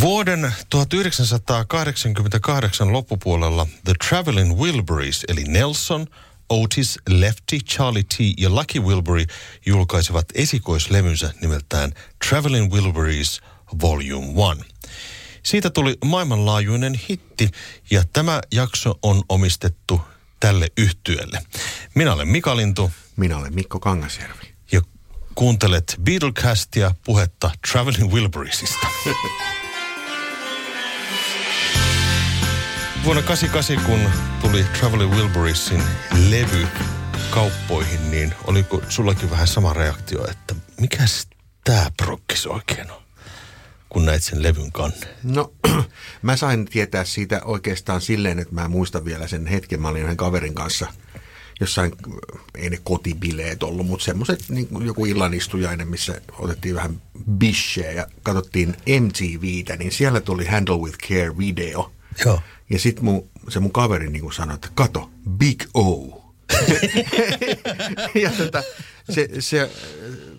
Vuoden 1988 loppupuolella The Traveling Wilburys eli Nelson, Otis, Lefty, Charlie T. ja Lucky Wilbury julkaisivat esikoislevynsä nimeltään Traveling Wilburys Volume 1. Siitä tuli maailmanlaajuinen hitti ja tämä jakso on omistettu tälle yhtyeelle. Minä olen Mika Lintu. Minä olen Mikko Kangasjärvi. Ja kuuntelet Beatlecastia, puhetta Traveling Wilburysista. Vuonna 88, kun tuli Traveling Wilburysin levy kauppoihin, niin oliko sullakin vähän sama reaktio, että mikäs tää prokkis oikein on, kun näit sen levyn kannen? No, mä sain tietää siitä oikeastaan silleen, että mä muistan vielä sen hetken. Mä olin yhden kaverin kanssa jossain, ei ne kotibileet ollut, mutta semmoiset niin joku illanistujainen, missä otettiin vähän bisheä ja katsottiin MTVtä, niin siellä tuli Handle with Care -video. Joo. Ja sitten mun kaveri niin sanoi, että kato, Big O. Ja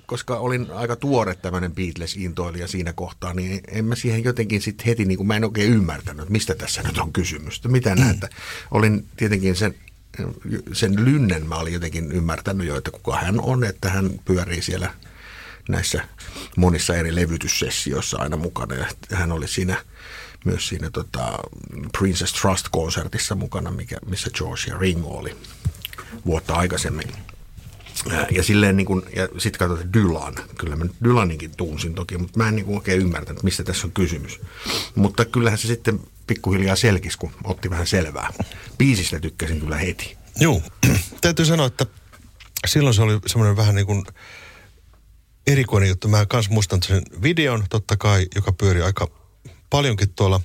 koska olin aika tuore tämmöinen Beatles-intoilija siinä kohtaa, niin en mä siihen jotenkin sitten heti, niin kuin mä en oikein ymmärtänyt, että mistä tässä nyt on kysymys. Mitä näitä? Olin tietenkin sen lynnen mä olin jotenkin ymmärtänyt jo, että kuka hän on, että hän pyörii siellä näissä monissa eri levytyssessioissa aina mukana. Ja hän oli siinä Princess Trust-konsertissa mukana, missä George ja Ringo oli vuotta aikaisemmin. Ja silleen ja sitten katsotaan Dylan. Kyllä mä Dylaninkin tunsin toki, mutta mä en oikein ymmärtänyt, mistä tässä on kysymys. Mutta kyllähän se sitten pikkuhiljaa selkisi, kun otti vähän selvää. Biisistä tykkäsin kyllä heti. Joo, täytyy sanoa, että silloin se oli semmoinen vähän erikoinen juttu. Mä kans muistan sen videon, totta kai, joka pyöri aika paljonkin tuolla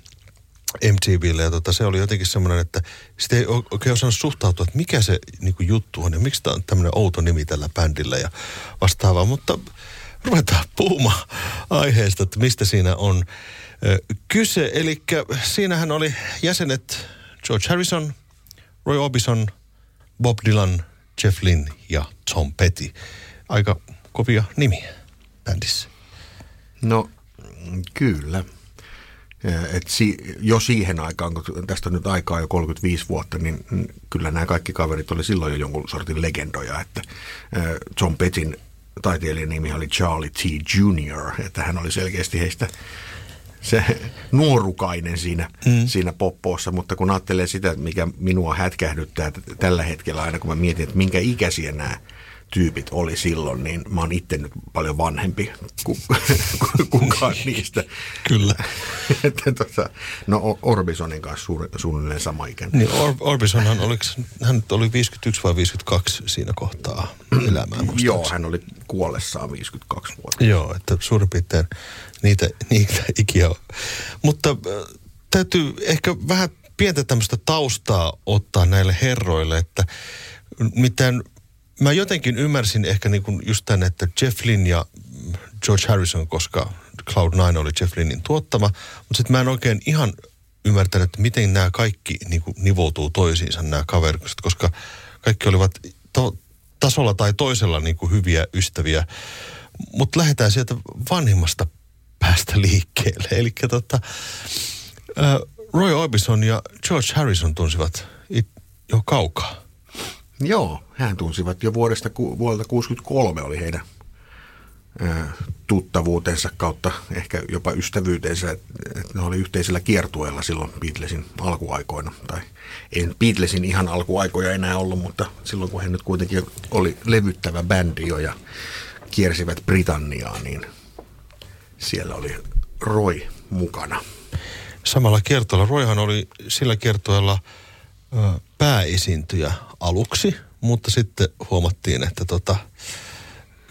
MTVllä, ja se oli jotenkin semmoinen, että sitä ei oikein osannut suhtautua, että mikä se juttu on ja miksi tämä on tämmöinen outo nimi tällä bändillä ja vastaavaa, mutta ruvetaan puhumaan aiheesta, että mistä siinä on kyse. Eli siinähän oli jäsenet George Harrison, Roy Orbison, Bob Dylan, Jeff Lynne ja Tom Petty. Aika kovia nimiä bändissä. No, kyllä. Jo siihen aikaan, kun tästä on nyt aikaa jo 35 vuotta, niin kyllä nämä kaikki kaverit oli silloin jo jonkun sortin legendoja, että Tom Pettyn taiteilijan nimi oli Charlie T. Jr., että hän oli selkeästi heistä se nuorukainen siinä poppoossa, mutta kun ajattelee sitä, mikä minua hätkähdyttää tällä hetkellä aina, kun mä mietin, että minkä ikäisiä nämä tyypit oli silloin, niin mä oon itse nyt paljon vanhempi kuin kukaan niistä. Kyllä. Että no Orbisonin kanssa suunnilleen sama ikäinen. Niin Orbisonhan hän oli 51 vai 52 siinä kohtaa elämää. Joo, hän oli kuollessaan 52 vuotta. Joo, että suurin piirtein niitä ikiä on. Mutta täytyy ehkä vähän pientä tämmöistä taustaa ottaa näille herroille, että mitään. Mä jotenkin ymmärsin ehkä just tämän, että Jeff Lynne ja George Harrison, koska Cloud9 oli Jeff Lynnin tuottama, mutta sitten mä en oikein ihan ymmärtänyt, että miten nämä kaikki nivoutuu toisiinsa nämä kaverikset, koska kaikki olivat tasolla tai toisella hyviä ystäviä. Mutta lähdetään sieltä vanhimmasta päästä liikkeelle. Eli Roy Orbison ja George Harrison tunsivat jo kaukaa. Joo, hän tunsivat jo vuodelta 1963 oli heidän tuttavuutensa kautta, ehkä jopa ystävyytensä, että ne oli yhteisellä kiertueella silloin Beatlesin alkuaikoina. Tai ei Beatlesin ihan alkuaikoja enää ollut, mutta silloin kun he nyt kuitenkin oli levyttävä bändi jo ja kiersivät Britanniaa, niin siellä oli Roy mukana. Samalla kiertueella. Royhan oli sillä kiertueella pääesiintyjä aluksi, mutta sitten huomattiin, että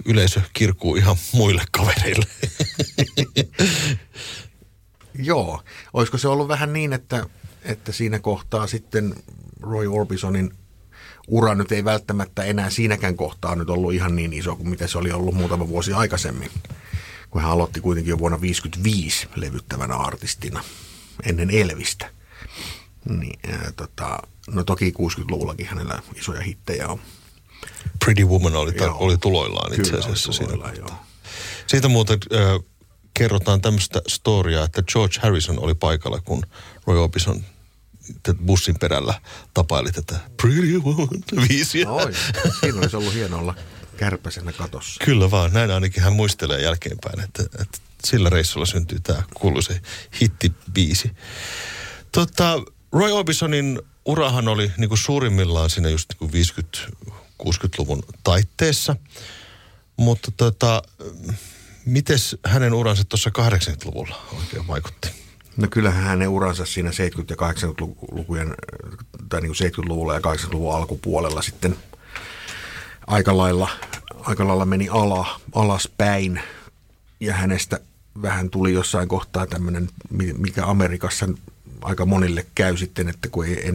yleisö kirkuu ihan muille kavereille. Joo, olisiko se ollut vähän niin, että siinä kohtaa sitten Roy Orbisonin ura nyt ei välttämättä enää siinäkään kohtaa nyt ollut ihan niin iso kuin mitä se oli ollut muutama vuosi aikaisemmin, kun hän aloitti kuitenkin jo vuonna 1955 levyttävänä artistina ennen Elvistä. Niin, no toki 60-luvullakin hänellä isoja hittejä on. Pretty Woman oli tuloillaan itse asiassa. Kyllä oli tuloillaan, joo. Siitä muuten kerrotaan tämmöistä storiaa, että George Harrison oli paikalla, kun Roy Orbison bussin perällä tapaili tätä Pretty Woman -biisiä. Noin, siinä olisi ollut hieno olla kärpäsenä katossa. Kyllä vaan, näin ainakin hän muistelee jälkeenpäin, että sillä reissulla syntyy tämä kuuluisa hittibiisi. Roy Orbisonin urahan oli niin kuin suurimmillaan siinä just niin kuin 50-60-luvun taitteessa, mutta mites hänen uransa tuossa 80-luvulla oikein vaikutti? No kyllähän hänen uransa siinä 70- ja 80-lukujen, tai niin kuin 70-luvulla ja 80-luvun alkupuolella sitten aika lailla meni alaspäin, ja hänestä vähän tuli jossain kohtaa tämmöinen, mikä Amerikassa aika monille käy sitten, että kun ei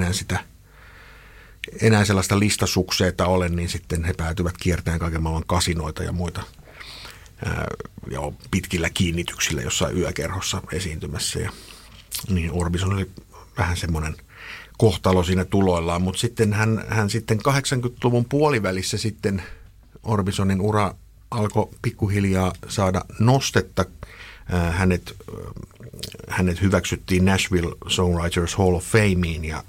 enää sellaista listasukseita ole, niin sitten he päätyvät kiertämään kaiken maailman kasinoita ja muita ja pitkillä kiinnityksillä jossain yökerhossa esiintymässä. Ja niin Orbison oli vähän semmoinen kohtalo siinä tuloillaan, mutta sitten hän sitten 80-luvun puolivälissä sitten Orbisonin ura alkoi pikkuhiljaa saada nostetta. Hänet hyväksyttiin Nashville Songwriters Hall of Fameen, ja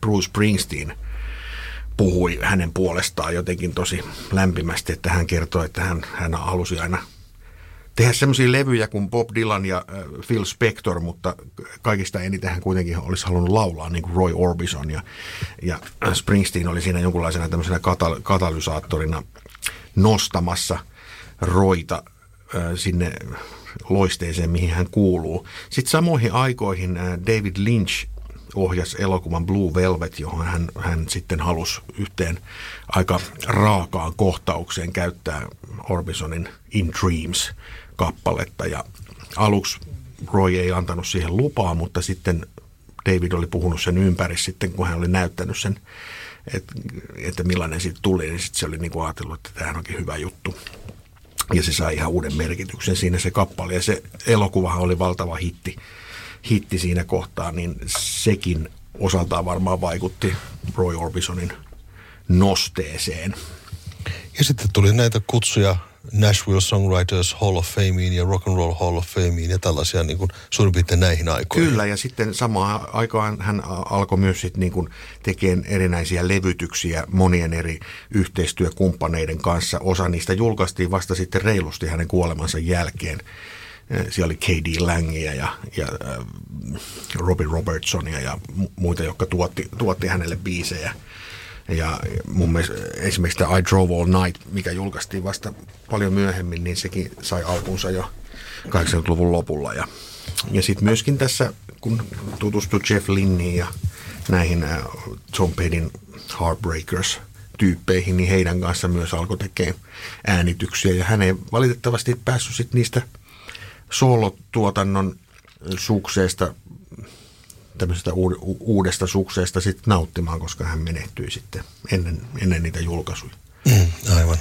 Bruce Springsteen puhui hänen puolestaan jotenkin tosi lämpimästi, että hän kertoi, että hän halusi aina tehdä semmoisia levyjä kuin Bob Dylan ja Phil Spector, mutta kaikista eniten hän kuitenkin olisi halunnut laulaa niin kuin Roy Orbison, ja Springsteen oli siinä jonkunlaisena tämmöisenä katalysaattorina nostamassa Royta sinne loisteeseen, mihin hän kuuluu. Sitten samoihin aikoihin David Lynch ohjasi elokuvan Blue Velvet, johon hän sitten halusi yhteen aika raakaan kohtaukseen käyttää Orbisonin In Dreams-kappaletta. Ja aluksi Roy ei antanut siihen lupaa, mutta sitten David oli puhunut sen ympäri sitten, kun hän oli näyttänyt sen, että millainen siitä tuli, niin sitten se oli niin kuin ajatellut, että tämähän onkin hyvä juttu. Ja se sai ihan uuden merkityksen siinä se kappale. Ja se elokuvahan oli valtava hitti siinä kohtaa, niin sekin osaltaan varmaan vaikutti Roy Orbisonin nosteeseen. Ja sitten tuli näitä kutsuja Nashville Songwriters Hall of Fameen ja Rock and Roll Hall of Fameen ja tällaisia niin kuin suurin piirtein näihin aikoihin. Kyllä, ja sitten samaan aikaan hän alkoi myös sitten niin kuin tekemään erinäisiä levytyksiä monien eri yhteistyökumppaneiden kanssa. Osa niistä julkaistiin vasta sitten reilusti hänen kuolemansa jälkeen. Siellä oli K.D. Langia ja Robbie Robertsonia ja muita, jotka tuotti hänelle biisejä. Ja mun mielestä esimerkiksi tämä I Drove All Night, mikä julkaistiin vasta paljon myöhemmin, niin sekin sai alkunsa jo 80-luvun lopulla. Ja sitten myöskin tässä, kun tutustui Jeff Lynniin ja näihin Tom Pettyn Heartbreakers-tyyppeihin, niin heidän kanssa myös alkoi tekemään äänityksiä. Ja hän ei valitettavasti päässyt sit niistä soolotuotannon sukseista, tämmöisestä uudesta sukseesta sitten nauttimaan, koska hän menehtyi sitten ennen niitä julkaisuja. Aivan.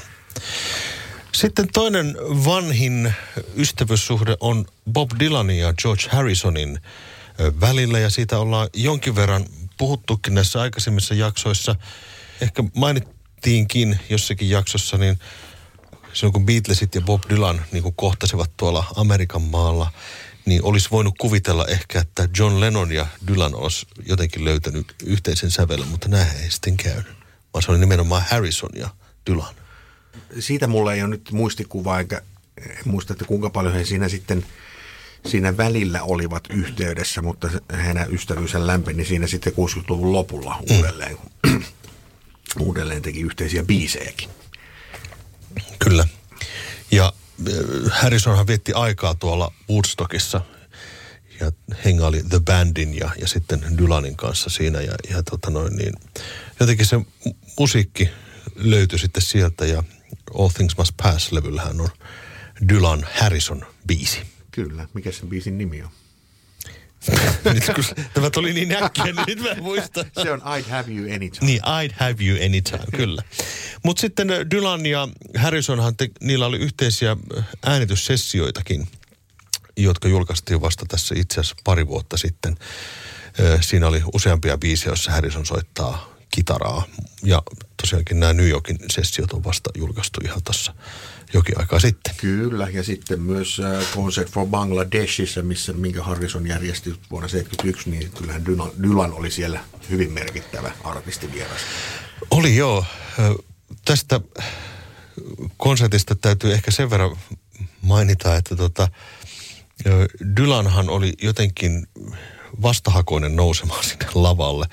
Sitten toinen vanhin ystävyyssuhde on Bob Dylanin ja George Harrisonin välillä, ja siitä ollaan jonkin verran puhuttukin näissä aikaisemmissa jaksoissa. Ehkä mainittiinkin jossakin jaksossa, niin silloin kun Beatlesit ja Bob Dylan niin kuin kohtasivat tuolla Amerikan maalla, niin olisi voinut kuvitella ehkä, että John Lennon ja Dylan olisi jotenkin löytänyt yhteisen sävelen, mutta näinhän ei sitten käynyt. Vaan se oli nimenomaan Harrison ja Dylan. Siitä mulla ei ole nyt muistikuvaa, enkä muista, että kuinka paljon he siinä välillä olivat yhteydessä, mutta heidän ystävyysen lämpeni siinä sitten 60-luvun lopulla uudelleen, uudelleen teki yhteisiä biisejäkin. Kyllä. Ja Harrisonhan vietti aikaa tuolla Woodstockissa ja hengaili The Bandin ja sitten Dylanin kanssa siinä. Ja niin jotenkin se musiikki löytyi sitten sieltä, ja All Things Must Pass-levyllähän on Dylan Harrison -biisi. Kyllä. Mikä sen biisin nimi on? Nyt kun tämä tuli niin äkkiä, niin nyt mä muistan. Se on I'd Have You Anytime. Niin, I'd Have You Anytime, kyllä. Mutta sitten Dylan ja Harrisonhan, niillä oli yhteisiä äänityssessioitakin, jotka julkaistiin vasta tässä itse asiassa pari vuotta sitten. Siinä oli useampia biisejä, joissa Harrison soittaa kitaraa. Ja tosiaankin nämä New Yorkin sessiot on vasta julkaistu ihan tässä jokin aikaa sitten. Kyllä, ja sitten myös Concert for Bangladeshissa, minkä Harrison järjesti vuonna 1971, niin kyllähän Dylan oli siellä hyvin merkittävä artistivieras. Oli joo. Tästä konsertista täytyy ehkä sen verran mainita, että Dylanhan oli jotenkin vastahakoinen nousemaan sinne lavalle.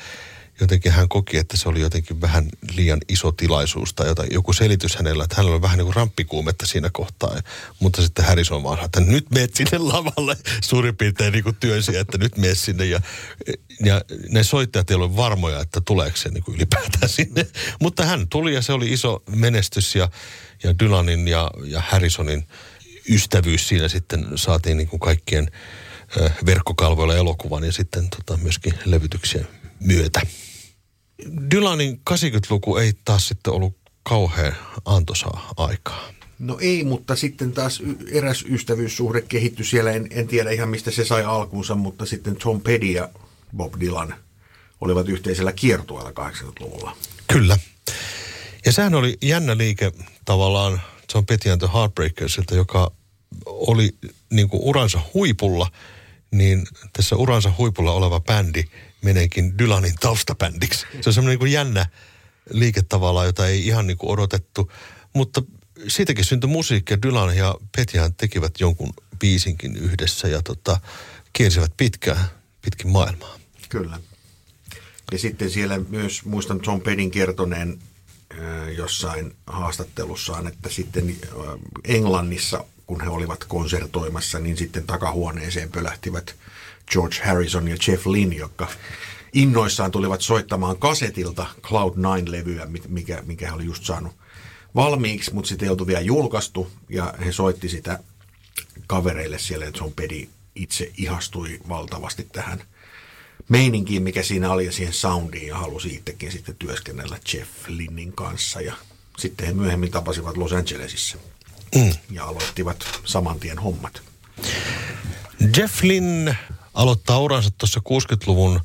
Jotenkin hän koki, että se oli jotenkin vähän liian iso tilaisuus tai jotain. Joku selitys hänellä, että hänellä oli vähän niin kuin ramppikuumetta siinä kohtaa. Mutta sitten Harrison vaan, että nyt meet sinne lavalle. Suurin piirtein niin kuin työnsi, että nyt meet sinne. Ja ne soittajat ei ole varmoja, että tuleeko se niin kuin ylipäätään sinne. Mutta hän tuli ja se oli iso menestys ja Dylanin ja Harrisonin ystävyys siinä sitten saatiin niin kuin kaikkien verkkokalvoilla elokuvan ja sitten myöskin levytyksien myötä. Dylanin 80-luku ei taas sitten ollut kauhean antoisaa aikaa. No ei, mutta sitten taas eräs ystävyyssuhde kehittyi siellä. En tiedä ihan mistä se sai alkuunsa, mutta sitten Tom Petty ja Bob Dylan olivat yhteisellä kiertueella 80-luvulla. Kyllä. Ja sehän oli jännä liike tavallaan Tom Petty and the Heartbreakersilta, joka oli niin kuin uransa huipulla, niin tässä uransa huipulla oleva bändi meneekin Dylanin taustabändiksi. Se on semmoinen niin kuin jännä liike tavallaan, jota ei ihan niin kuin odotettu, mutta siitäkin syntyi musiikkia. Dylan ja Pettyhän tekivät jonkun biisinkin yhdessä ja kiersivät pitkin maailmaa. Kyllä. Ja sitten siellä myös muistan Tom Pettyn kertoneen jossain haastattelussaan, että sitten Englannissa, kun he olivat konsertoimassa, niin sitten takahuoneeseen pölähtivät George Harrison ja Jeff Lynne, jotka innoissaan tulivat soittamaan kasetilta Cloud 9-levyä, mikä hän oli just saanut valmiiksi, mutta sitten ei oltu vielä julkaistu, ja he soitti sitä kavereille siellä, ja Tom Petty itse ihastui valtavasti tähän meininkiin, mikä siinä oli, ja siihen soundiin, ja halusi itsekin sitten työskennellä Jeff Lynnin kanssa, ja sitten he myöhemmin tapasivat Los Angelesissa, ja aloittivat saman tien hommat. Jeff Lynne aloittaa uransa tuossa 60-luvun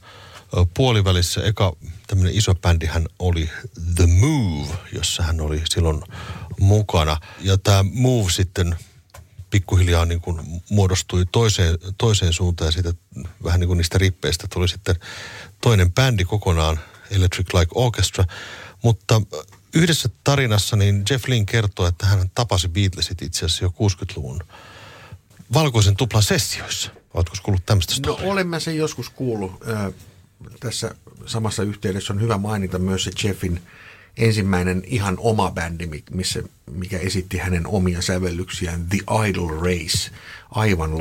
puolivälissä. Eka tämmöinen iso bändi hän oli The Move, jossa hän oli silloin mukana. Ja tämä Move sitten pikkuhiljaa niin kuin muodostui toiseen suuntaan. Ja siitä vähän niin kuin niistä rippeistä tuli sitten toinen bändi kokonaan, Electric Light Orchestra. Mutta yhdessä tarinassa niin Jeff Lynne kertoo, että hän tapasi Beatlesit itse asiassa jo 60-luvun valkoisen tuplan sessioissa. Oletko kuullut tämmöistä storia? No olen mä sen joskus kuullut. Tässä samassa yhteydessä on hyvä mainita myös se Jeffin ensimmäinen ihan oma bändi, mikä esitti hänen omia sävellyksiään, The Idle Race. Aivan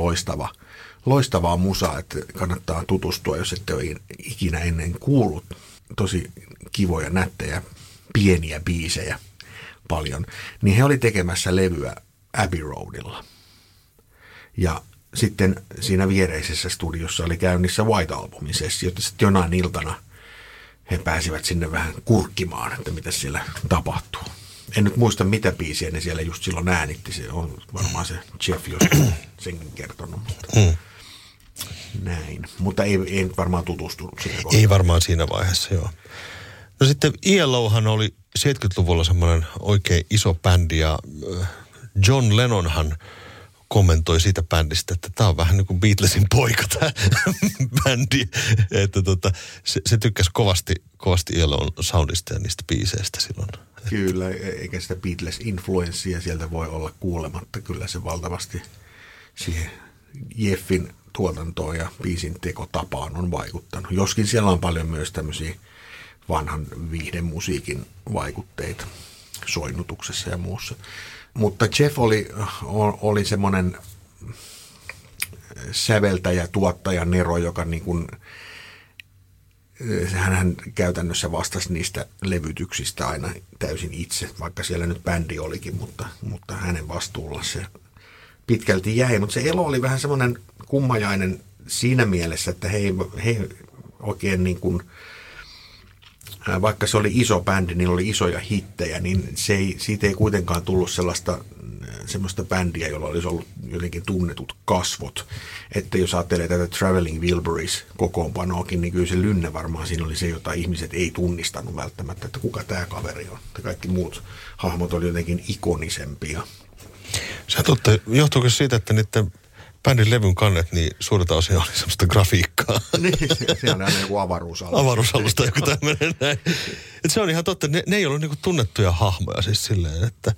loistavaa musaa, että kannattaa tutustua, jos ette ole ikinä ennen kuullut. Tosi kivoja, nättejä, pieniä biisejä paljon. Niin he oli tekemässä levyä Abbey Roadilla. Ja sitten siinä viereisessä studiossa oli käynnissä White Albumin sessio, että sitten jonain iltana he pääsivät sinne vähän kurkkimaan, että mitä siellä tapahtuu. En nyt muista, mitä biisiä ne siellä just silloin äänitti. Se on varmaan se Jeff, jos senkin kertonut. Mutta näin. Mutta ei varmaan tutustunut siihen. Ei varmaan siinä vaiheessa, joo. No sitten ILOhan oli 70-luvulla semmoinen oikein iso bändi ja John Lennonhan kommentoi siitä bändistä, että tämä on vähän niin kuin Beatlesin poika tämä bändi. Että se tykkäsi kovasti ILOn soundista ja niistä biiseistä silloin. Kyllä, eikä sitä Beatles-influenssia sieltä voi olla kuulematta. Kyllä se valtavasti siihen Jeffin tuotantoon ja biisin tekotapaan on vaikuttanut. Joskin siellä on paljon myös tämmöisiä vanhan viihdemusiikin vaikutteita soinnutuksessa ja muussa. Mutta Jeff oli semmoinen säveltäjä, tuottaja, nero, joka niin kuin, hän käytännössä vastasi niistä levytyksistä aina täysin itse, vaikka siellä nyt bändi olikin, mutta hänen vastuulla se pitkälti jäi. Mutta se elo oli vähän semmoinen kummajainen siinä mielessä, että he ei oikein niin kuin vaikka se oli iso bändi, niin oli isoja hittejä, niin se ei, siitä ei kuitenkaan tullut semmoista bändiä, jolla olisi ollut jotenkin tunnetut kasvot. Että jos ajattelee tätä Traveling Wilburys-kokoonpanoakin, niin kyllä se lynne varmaan siinä oli se, jota ihmiset ei tunnistanut välttämättä, että kuka tämä kaveri on. Että kaikki muut hahmot oli jotenkin ikonisempia. Sä totta, johtuuko siitä, että niiden bändin levyn kannet, niin suurta osia oli semmoista grafiikkaa. Niin, se on aina joku avaruusalusta. Avaruusalusta, joku tämmöinen näin. Et se on ihan totta, ne ei ollut niinku tunnettuja hahmoja siis silleen, että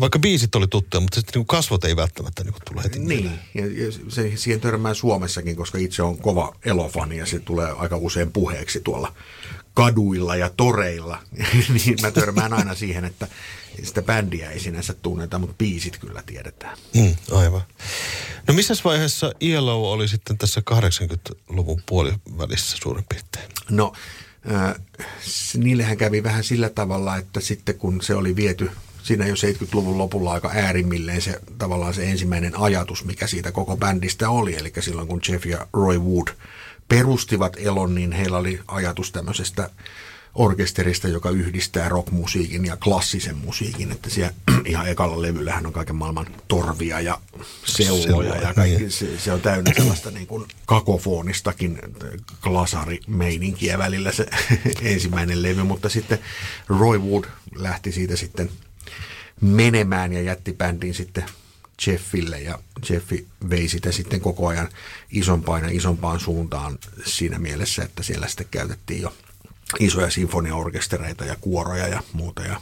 vaikka biisit oli tuttuja, mutta sitten niinku kasvot ei välttämättä niinku tule heti. Niin, ja se, siihen törmää Suomessakin, koska itse on kova elofani ja se tulee aika usein puheeksi tuolla kaduilla ja toreilla. Niin mä törmään aina siihen, että sitä bändiä ei sinänsä tunneta, mutta biisit kyllä tiedetään. Aivan. No missä vaiheessa ELO oli sitten tässä 80-luvun puolivälissä suurin piirtein? No niillähän kävi vähän sillä tavalla, että sitten kun se oli viety siinä jo 70-luvun lopulla aika äärimmilleen se tavallaan se ensimmäinen ajatus, mikä siitä koko bändistä oli. Eli silloin kun Jeff ja Roy Wood perustivat ELOn, niin heillä oli ajatus tämmöisestä orkesterista, joka yhdistää rockmusiikin ja klassisen musiikin, että siellä ihan ekalla levyllähän on kaiken maailman torvia ja seuloja ja kaikki, se on täynnä sellaista niin kuin kakofonistakin glasarimeininkiä välillä se ensimmäinen levy, mutta sitten Roy Wood lähti siitä sitten menemään ja jätti bändin sitten Jeffille ja Jeffi vei sitä sitten koko ajan isompaan ja isompaan suuntaan siinä mielessä, että siellä sitten käytettiin jo isoja sinfoniaorkestereita ja kuoroja ja muuta. Ja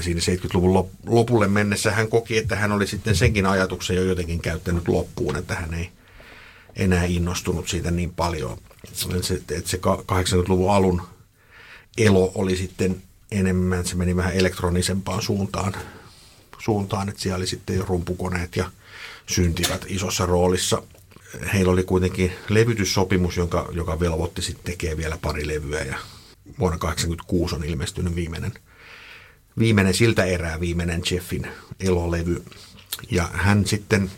siinä 70-luvun lopulle mennessä hän koki, että hän oli sitten senkin ajatuksen jo jotenkin käyttänyt loppuun, että hän ei enää innostunut siitä niin paljon. Että se 80-luvun alun ELO oli sitten enemmän, se meni vähän elektronisempaan suuntaan, että siellä oli sitten rumpukoneet ja syntivät isossa roolissa. Heillä oli kuitenkin levytyssopimus, joka velvoitti sitten tekemään vielä pari levyä ja vuonna 1986 on ilmestynyt viimeinen siltä erää, viimeinen Jeffin elolevy. Ja hän sitten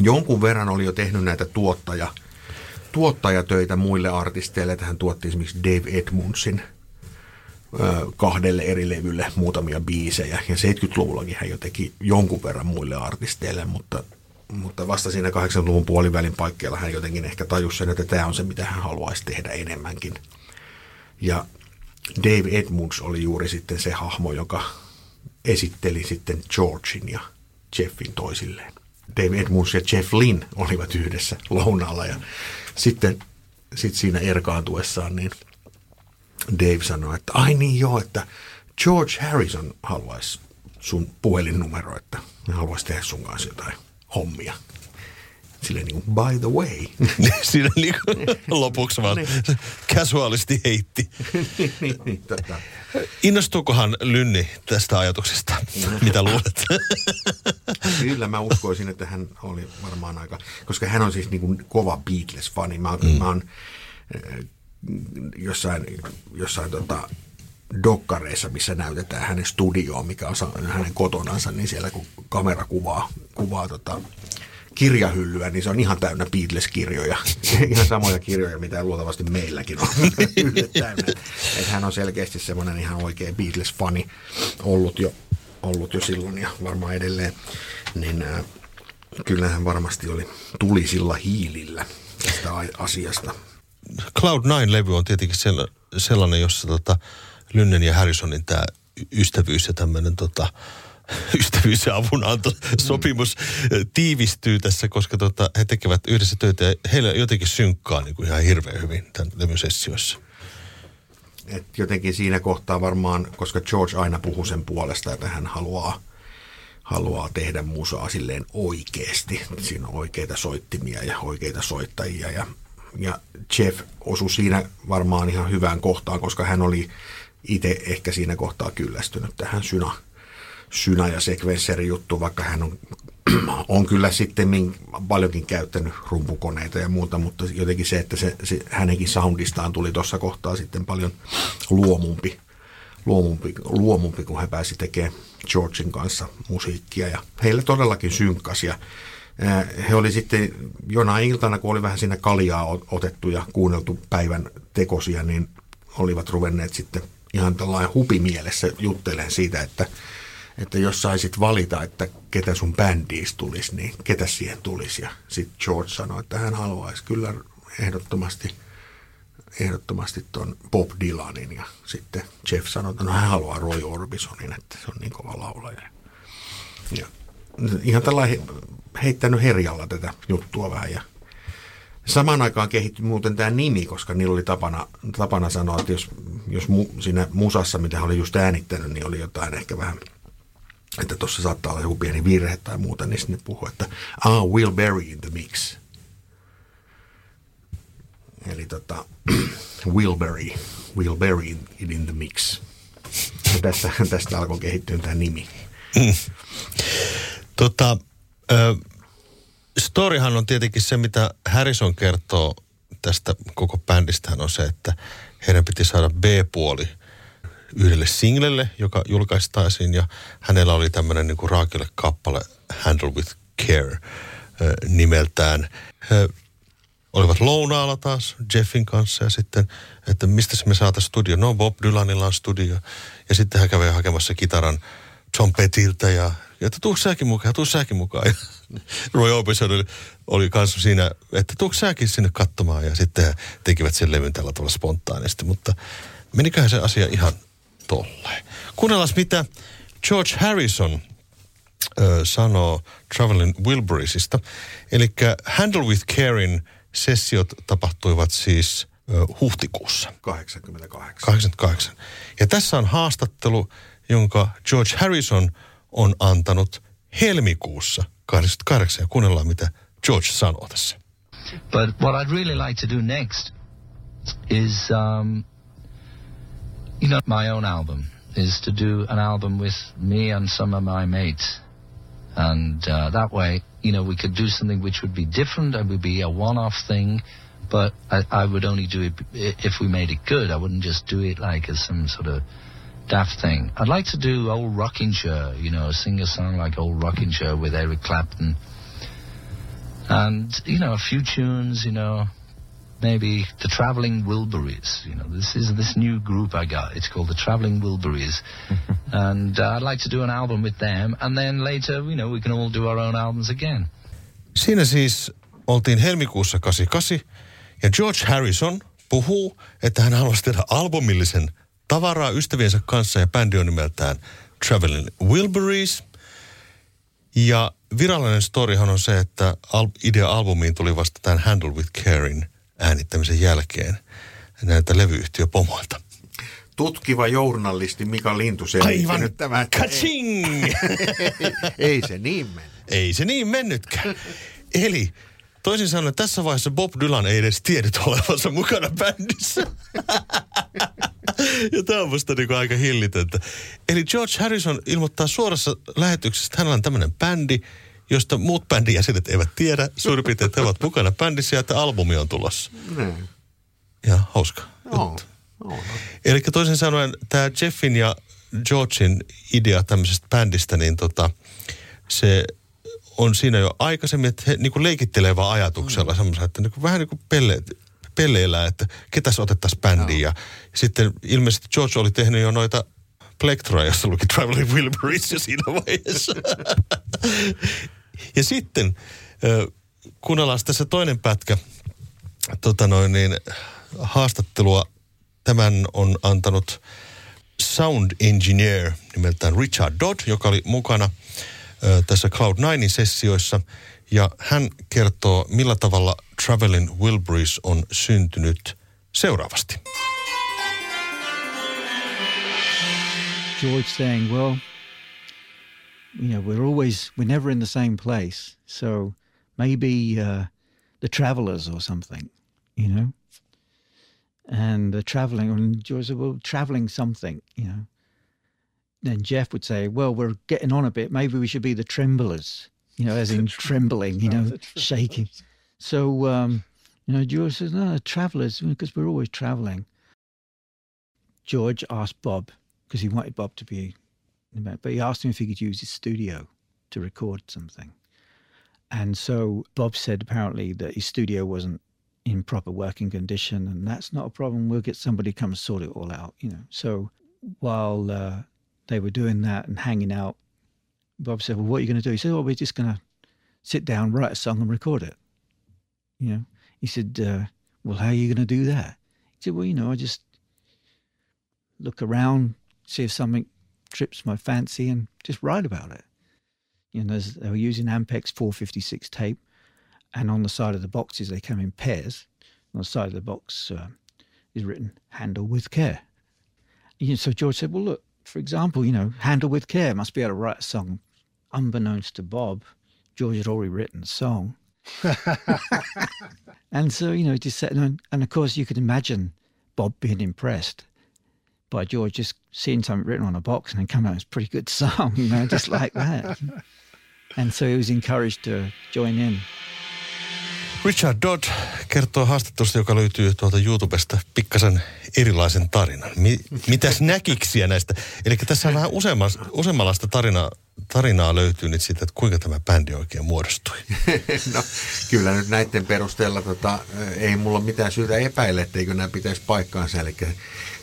jonkun verran oli jo tehnyt näitä tuottajatöitä muille artisteille, että hän tuotti esimerkiksi Dave Edmundsin kahdelle eri levylle muutamia biisejä ja 70-luvullakin hän jo teki jonkun verran muille artisteille, mutta vasta siinä 80-luvun puolivälin paikkeilla hän jotenkin ehkä tajusi sen, että tämä on se, mitä hän haluaisi tehdä enemmänkin. Ja Dave Edmunds oli juuri sitten se hahmo, joka esitteli sitten Georgin ja Jeffin toisilleen. Dave Edmunds ja Jeff Lynne olivat yhdessä lounaalla ja sitten siinä erkaantuessaan niin Dave sanoi, että ai niin joo, että George Harrison haluaisi sun puhelinnumero, että haluaisi tehdä sun kanssa jotain hommia. Silleen niin kuin, by the way. Silleen niin kuin lopuksi vaan casuaalisti heitti. Innostuukohan Lynni tästä ajatuksesta? Mitä luulet? Kyllä mä uskoisin, että hän oli varmaan aika, koska hän on siis niin kuin kova Beatles-fani. Mä oon jossain dokkareissa, missä näytetään hänen studioon, mikä on hänen kotonansa, niin siellä kun kamera kuvaa kirjahyllyä, niin se on ihan täynnä Beatles-kirjoja. Ihan samoja kirjoja, mitä luultavasti meilläkin on. Että hän on selkeästi semmoinen ihan oikea Beatles-fani ollut jo silloin ja varmaan edelleen. Niin kyllähän varmasti oli tulisilla hiilillä tästä asiasta. Cloud9-levy on tietenkin sellainen, jossa Lynnen ja Harrisonin tämä ystävyys ja tämmöinen ystävyys ja avunanto sopimus tiivistyy tässä, koska he tekevät yhdessä töitä ja heillä jotenkin synkkaa niin kuin ihan hirveän hyvin tämän levyn sessioissa. Et jotenkin siinä kohtaa varmaan, koska George aina puhuu sen puolesta, että hän haluaa tehdä musaa silleen oikeasti. Siinä on oikeita soittimia ja oikeita soittajia ja Jeff osui siinä varmaan ihan hyvään kohtaan, koska hän oli itse ehkä siinä kohtaa kyllästynyt tähän syna- ja sekvensseri-juttuun, vaikka hän on kyllä sitten paljonkin käyttänyt rumpukoneita ja muuta, mutta jotenkin se, että se hänenkin soundistaan tuli tuossa kohtaa sitten paljon luomumpi, kun hän pääsi tekemään Georgin kanssa musiikkia ja heillä todellakin synkkasia. He oli sitten jonain iltana, kun oli vähän siinä kaljaa otettu ja kuunneltu päivän tekosia, niin olivat ruvenneet sitten ihan tällainen hupimielessä juttelemaan siitä, että jos saisit valita, että ketä sun bändiis tulisi, niin ketä siihen tulisi. Ja sitten George sanoi, että hän haluaisi kyllä ehdottomasti ton Bob Dylanin. Ja sitten Jeff sanoi, että no, hän haluaa Roy Orbisonin, että se on niin kova laulaja. Ja ihan tällainen heittänyt herjalla tätä juttua vähän. Ja samaan aikaan kehittyi muuten tämä nimi, koska niillä oli tapana sanoa, että jos siinä musassa, mitä hän oli just äänittänyt, niin oli jotain ehkä vähän, että tuossa saattaa olla joku pieni virhe tai muuta, niin sinne puhui, että Will Berry in the mix. Eli Will Berry in the mix. Ja tästä alkoi kehittyä tämä nimi. Storyhan on tietenkin se, mitä Harrison kertoo tästä koko bändistä, on se, että heidän piti saada B-puoli yhdelle singlelle, joka julkaistaisiin, ja hänellä oli tämmöinen niin kuin raakille kappale Handle with Care nimeltään. He olivat lounaalla taas Jeffin kanssa ja sitten, että mistä me saataisiin studio? No, Bob Dylanilla on studio. Ja sitten hän kävi hakemassa kitaran John Pettiltä ja että tuu säkin mukaan. Roy Orbison oli kanssa siinä, että tuu säkin sinne katsomaan, ja sitten he tekivät sen levyn tällä tavalla spontaanisti, mutta meniköhän se asia ihan tolleen. Kuunnellaan, mitä George Harrison sanoo Traveling Wilburysista. Eli Handle with Carein sessiot tapahtuivat siis huhtikuussa. 88. Ja tässä on haastattelu, jonka George Harrison on antanut helmikuussa 88. Ja kuunnellaan, mitä George sanoo tässä. But what I'd really like to do next is... You know, my own album is to do an album with me and some of my mates. And that way, you know, we could do something which would be different. It would be a one-off thing, but I would only do it if we made it good. I wouldn't just do it like as some sort of daft thing. I'd like to do Old Rocking Chair, you know, sing a song like Old Rocking Chair with Eric Clapton. And, you know, a few tunes, you know... Maybe the Traveling Wilburys. You know, this is this new group I got. It's called the Traveling Wilburys, and I'd like to do an album with them. And then later, you know, we can all do our own albums again. Siinä siis oltiin helmikuussa 88, ja George Harrison puhuu, että hän haluaisi tehdä albumillisen tavaraa ystäviensä kanssa, ja bändi on nimeltään Traveling Wilburys. Ja virallinen storyhan on se, että idea albumiin tuli vasta tämän Handle with Carein äänittämisen jälkeen näitä levyyhtiöpomoilta. Tutkiva journalisti Mika Lintu selittänyt tämän. Katsing! Ei se niin mennyt. Ei se niin mennytkään. Eli toisin sanoen, tässä vaiheessa Bob Dylan ei edes tiennyt olevansa mukana bändissä. Ja tämä on musta niin kuin aika hillitöntä. Eli George Harrison ilmoittaa suorassa lähetyksessä, että hänellä on tämmöinen bändi, josta muut bändin jäsenet eivät tiedä, suurin piirtein, että he ovat mukana bändissä ja että albumi on tulossa. Niin. Ja hauska. No. Eli toisin sanoen, tämä Jeffin ja Georgein idea tämmöisestä bändistä, niin se on siinä jo aikaisemmin, että he niin kuin leikittelee vaan ajatuksella semmoisella, että niin kuin, vähän niin kuin pelleillä, että ketäs otettaisiin bändiin. Ja sitten ilmeisesti George oli tehnyt jo noita Plektra, jossa luki Traveling Wilburys jo siinä vaiheessa. Ja sitten, kuunnellaan tässä toinen pätkä haastattelua. Tämän on antanut sound engineer nimeltään Richard Dodd, joka oli mukana tässä Cloud9 sessioissa. Ja hän kertoo, millä tavalla Traveling Wilburys on syntynyt seuraavasti. George saying, well, you know, we're never in the same place. So maybe the Travelers or something, you know. And the Traveling, and George said, well, Traveling something, you know. Then Jeff would say, well, we're getting on a bit. Maybe we should be the Tremblers, you know, as in trembling, you know, shaking. So, you know, George says, no, Travelers, because we're always traveling. George asked Bob, because he wanted Bob to be in the band, but he asked him if he could use his studio to record something. And so Bob said apparently that his studio wasn't in proper working condition, and that's not a problem. We'll get somebody come and sort it all out, you know. So while they were doing that and hanging out, Bob said, well, what are you going to do? He said, well, we're just going to sit down, write a song and record it, you know. He said, well, how are you going to do that? He said, well, you know, I just look around, see if something trips my fancy and just write about it. You know, they were using Ampex 456 tape, and on the side of the boxes, they come in pairs. On the side of the box is written, handle with care. You know, so George said, well, look, for example, you know, handle with care, must be able to write a song. Unbeknownst to Bob, George had already written a song. And so, you know, just sat down, and of course, you could imagine Bob being impressed by George just seeing something written on a box and then come out with a pretty good song, you know, just like that. And so he was encouraged to join in. Richard Dodd kertoo haastattelusta, joka löytyy tuolta YouTubesta, pikkasen erilaisen tarinan. Mitäs näkiksiä näistä? Eli tässä on vähän useammanlaista tarinaa löytyy nyt siitä, että kuinka tämä bändi oikein muodostui. No, kyllä nyt näiden perusteella ei mulla mitään syytä epäillä, etteikö nämä pitäisi paikkaansa. Eli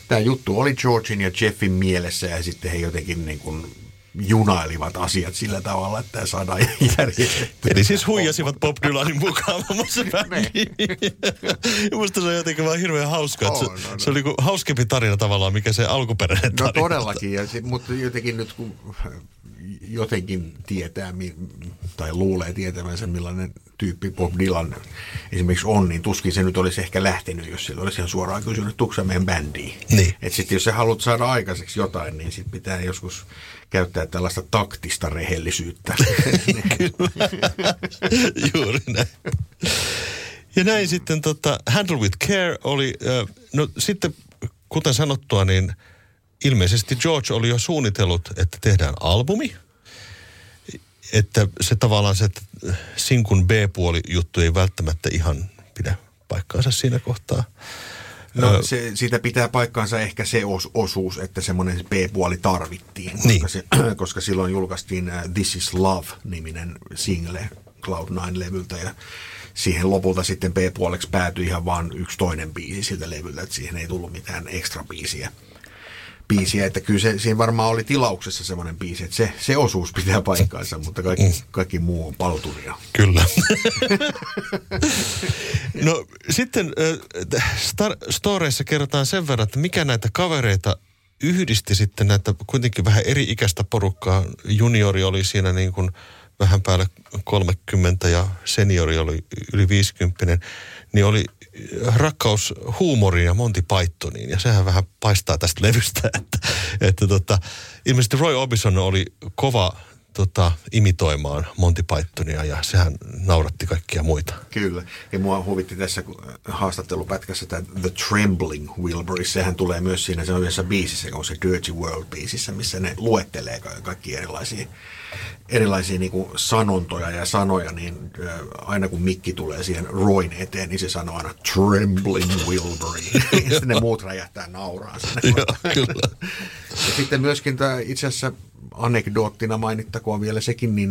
tämä juttu oli Georgin ja Jeffin mielessä, ja sitten he jotenkin niin kuin junailivat asiat sillä tavalla, että tämä saadaan järjestettyä. Eli siis huijasivat Bob Dylanin mukaan muun muassa bändiin. Musta se on jotenkin vaan hirveän hauskaa. Se oli niin hauskempi tarina tavallaan, mikä se alkuperäinen tarina. No todellakin, mutta jotenkin nyt kun jotenkin tietää tai luulee tietävänsä, millainen tyyppi Bob Dylan esimerkiksi on, niin tuskin se nyt olisi ehkä lähtenyt, jos sillä olisi ihan suoraan kysynyt, tuutko sä meidän bändiin. Niin. Että sitten jos sä haluat saada aikaiseksi jotain, niin sitten pitää joskus käyttää tällaista taktista rehellisyyttä. Kyllä, juuri näin. Ja näin sitten Handle with Care oli, no sitten kuten sanottua, niin ilmeisesti George oli jo suunnitellut, että tehdään albumi. Että se tavallaan se sinkun B-puoli juttu ei välttämättä ihan pidä paikkaansa siinä kohtaa. No siitä pitää paikkaansa ehkä se osuus, että semmoinen B-puoli tarvittiin, niin. koska silloin julkaistiin This is Love-niminen single Cloud9-levyltä, ja siihen lopulta sitten B-puoleksi päätyi ihan vaan yksi toinen biisi siltä levyltä, että siihen ei tullut mitään ekstra biisiä, että kyllä siinä varmaan oli tilauksessa semmoinen biisi, että se osuus pitää paikkaansa, mutta kaikki muu on palturia. Kyllä. No sitten Storeissa kerrotaan sen verran, että mikä näitä kavereita yhdisti sitten, näitä kuitenkin vähän eri ikäistä porukkaa. Juniori oli siinä niin kuin vähän päälle 30 ja seniori oli yli 50, niin oli rakkaus huumoriin ja Monty Pythoniin, ja sehän vähän paistaa tästä levystä, että ilmeisesti Roy Orbison oli kova imitoimaan Monty Pythonia, ja sehän nauratti kaikkia muita. Kyllä, ja mua huvitti tässä haastattelupätkässä tämä The Trembling Wilburys, sehän tulee myös siinä, se on yhdessä biisissä, kun se Dirty World-biisissä, missä ne luettelee kaikki erilaisia niin kuin sanontoja ja sanoja, niin aina kun mikki tulee siihen Royn eteen, niin se sanoo aina Trembling Wilbury. Sitten ne muut räjähtää nauraan sinne. Ja sitten myöskin tämä itse asiassa anekdoottina mainittakoon vielä sekin, niin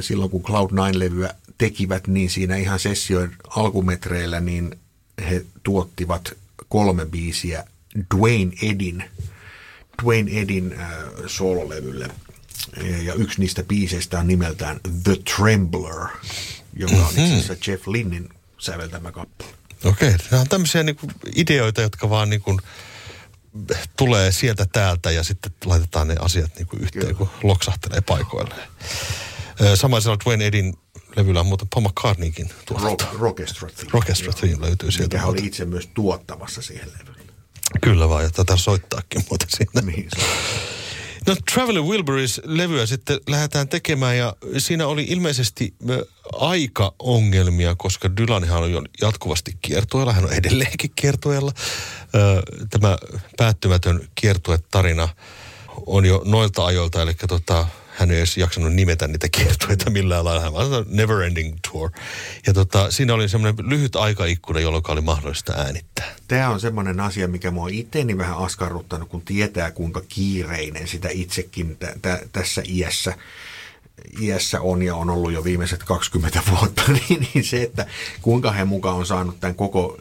silloin kun Cloud9-levyä tekivät, niin siinä ihan sessioiden alkumetreillä niin he tuottivat 3 biisiä Dwayne Edin soololevylle. Ja yksi niistä biiseistä on nimeltään The Trembler, joka on itse asiassa Jeff Lynnin säveltämä kappale. Okei, nämä on tämmöisiä niinku ideoita, jotka vaan niinku tulee sieltä täältä ja sitten laitetaan ne asiat niinku yhteen, kyllä, kun loksahtelee paikoilleen. Samaisella Dwayne Edin levyllä on muuten Paul McCartneykin tuotettu. Rockestra Theme löytyy sieltä. Mikä oli itse myös tuottamassa siihen levylle. Kyllä vaan, ja tätä soittaakin muuten siinä. Niin se on. No, Traveling Wilburys-levyä sitten lähdetään tekemään, ja siinä oli ilmeisesti aikaongelmia, koska Dylanhan on jatkuvasti kiertueella, hän on edelleenkin kiertueella. Tämä päättymätön kiertuetarina on jo noilta ajoilta, eli hän ei edes jaksanut nimetä niitä kiertueita millään lailla, hän on Never Ending Tour. Ja siinä oli semmoinen lyhyt aikaikkuna, jolloin oli mahdollista äänittää. Tämä on semmoinen asia, mikä minua itseäni vähän askarruttanut, kun tietää kuinka kiireinen sitä itsekin tässä iässä iässä on ja on ollut jo viimeiset 20 vuotta, niin se, että kuinka he mukaan on saanut tämän koko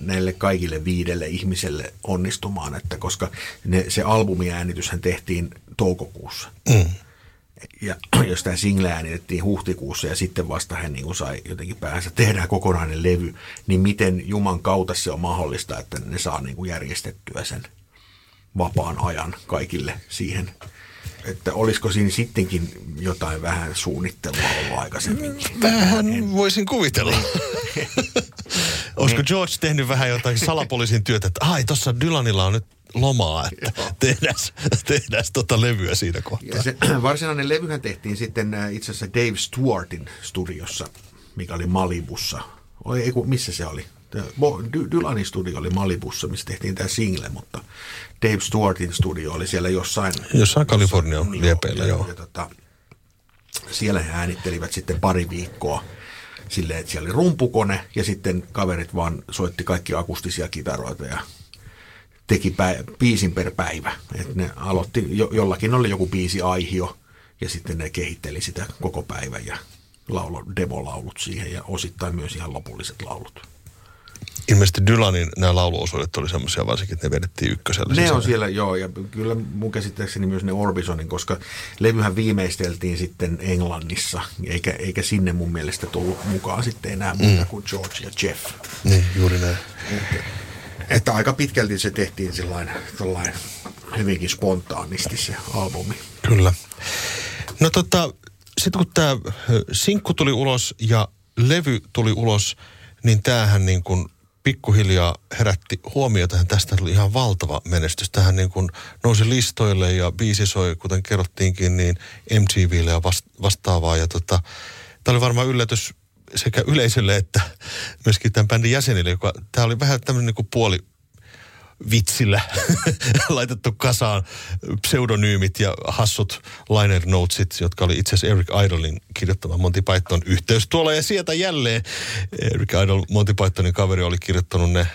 näille kaikille viidelle ihmiselle onnistumaan, että koska se albumiäänityshän tehtiin toukokuussa. Mm. Ja jos tämä single äänitettiin huhtikuussa ja sitten vasta hän niin sai jotenkin päänsä, tehdään kokonainen levy, niin miten juman kautta se on mahdollista, että ne saa niin kuin järjestettyä sen vapaan ajan kaikille siihen, että olisiko siinä sittenkin jotain vähän suunnittelua ollut aikaisemminkin. Vähän voisin kuvitella. Olisiko George tehnyt vähän jotain salapoliisin työtä, että tuossa Dylanilla on nyt lomaa, että tehdään tota levyä siinä kohtaa. Se varsinainen levyhän tehtiin sitten itse asiassa Dave Stewartin studiossa, mikä oli Malibussa. Missä se oli? Dylanin studio oli Malibussa, missä tehtiin tämä single, mutta Dave Stewartin studio oli siellä jossain Kalifornian liepeillä, joo. Ja siellä he äänittelivät sitten pari viikkoa silleen, että siellä oli rumpukone ja sitten kaverit vaan soitti kaikki akustisia kitaroita ja teki biisin per päivä. Et ne aloitti, jollakin oli joku biisiaihio ja sitten ne kehitteli sitä koko päivän ja devolaulut siihen ja osittain myös ihan lopulliset laulut. Ilmeisesti Dylanin nämä lauluosuudet oli semmoisia varsinkin, että ne vedettiin ykkösellä. Ne on siellä, joo, ja kyllä mun käsittääkseni myös ne Orbisonin, koska levyhän viimeisteltiin sitten Englannissa, eikä sinne mun mielestä tullut mukaan sitten enää muuta kuin George ja Jeff. Niin, juuri näin. Että aika pitkälti se tehtiin sellainen hyvinkin spontaanisti se albumi. Kyllä. No sitten kun tämä sinkku tuli ulos ja levy tuli ulos, niin tämähän niin kuin pikkuhiljaa herätti huomiota. Tästä tuli ihan valtava menestys. Tämähän niin kuin nousi listoille ja biisi soi, kuten kerrottiinkin, niin MTVlle ja vastaavaa. Ja tämä oli varmaan yllätys sekä yleisölle että myöskin tämän bändin jäsenille. Tämä oli vähän tämmöinen niin kuin puoli vitsillä laitettu kasaan pseudonyymit ja hassut liner notesit, jotka oli itse asiassa Eric Idolin kirjoittama Monty Python yhteys tuolla ja sieltä jälleen. Eric Idol, Monty Pythonin kaveri, oli kirjoittanut ne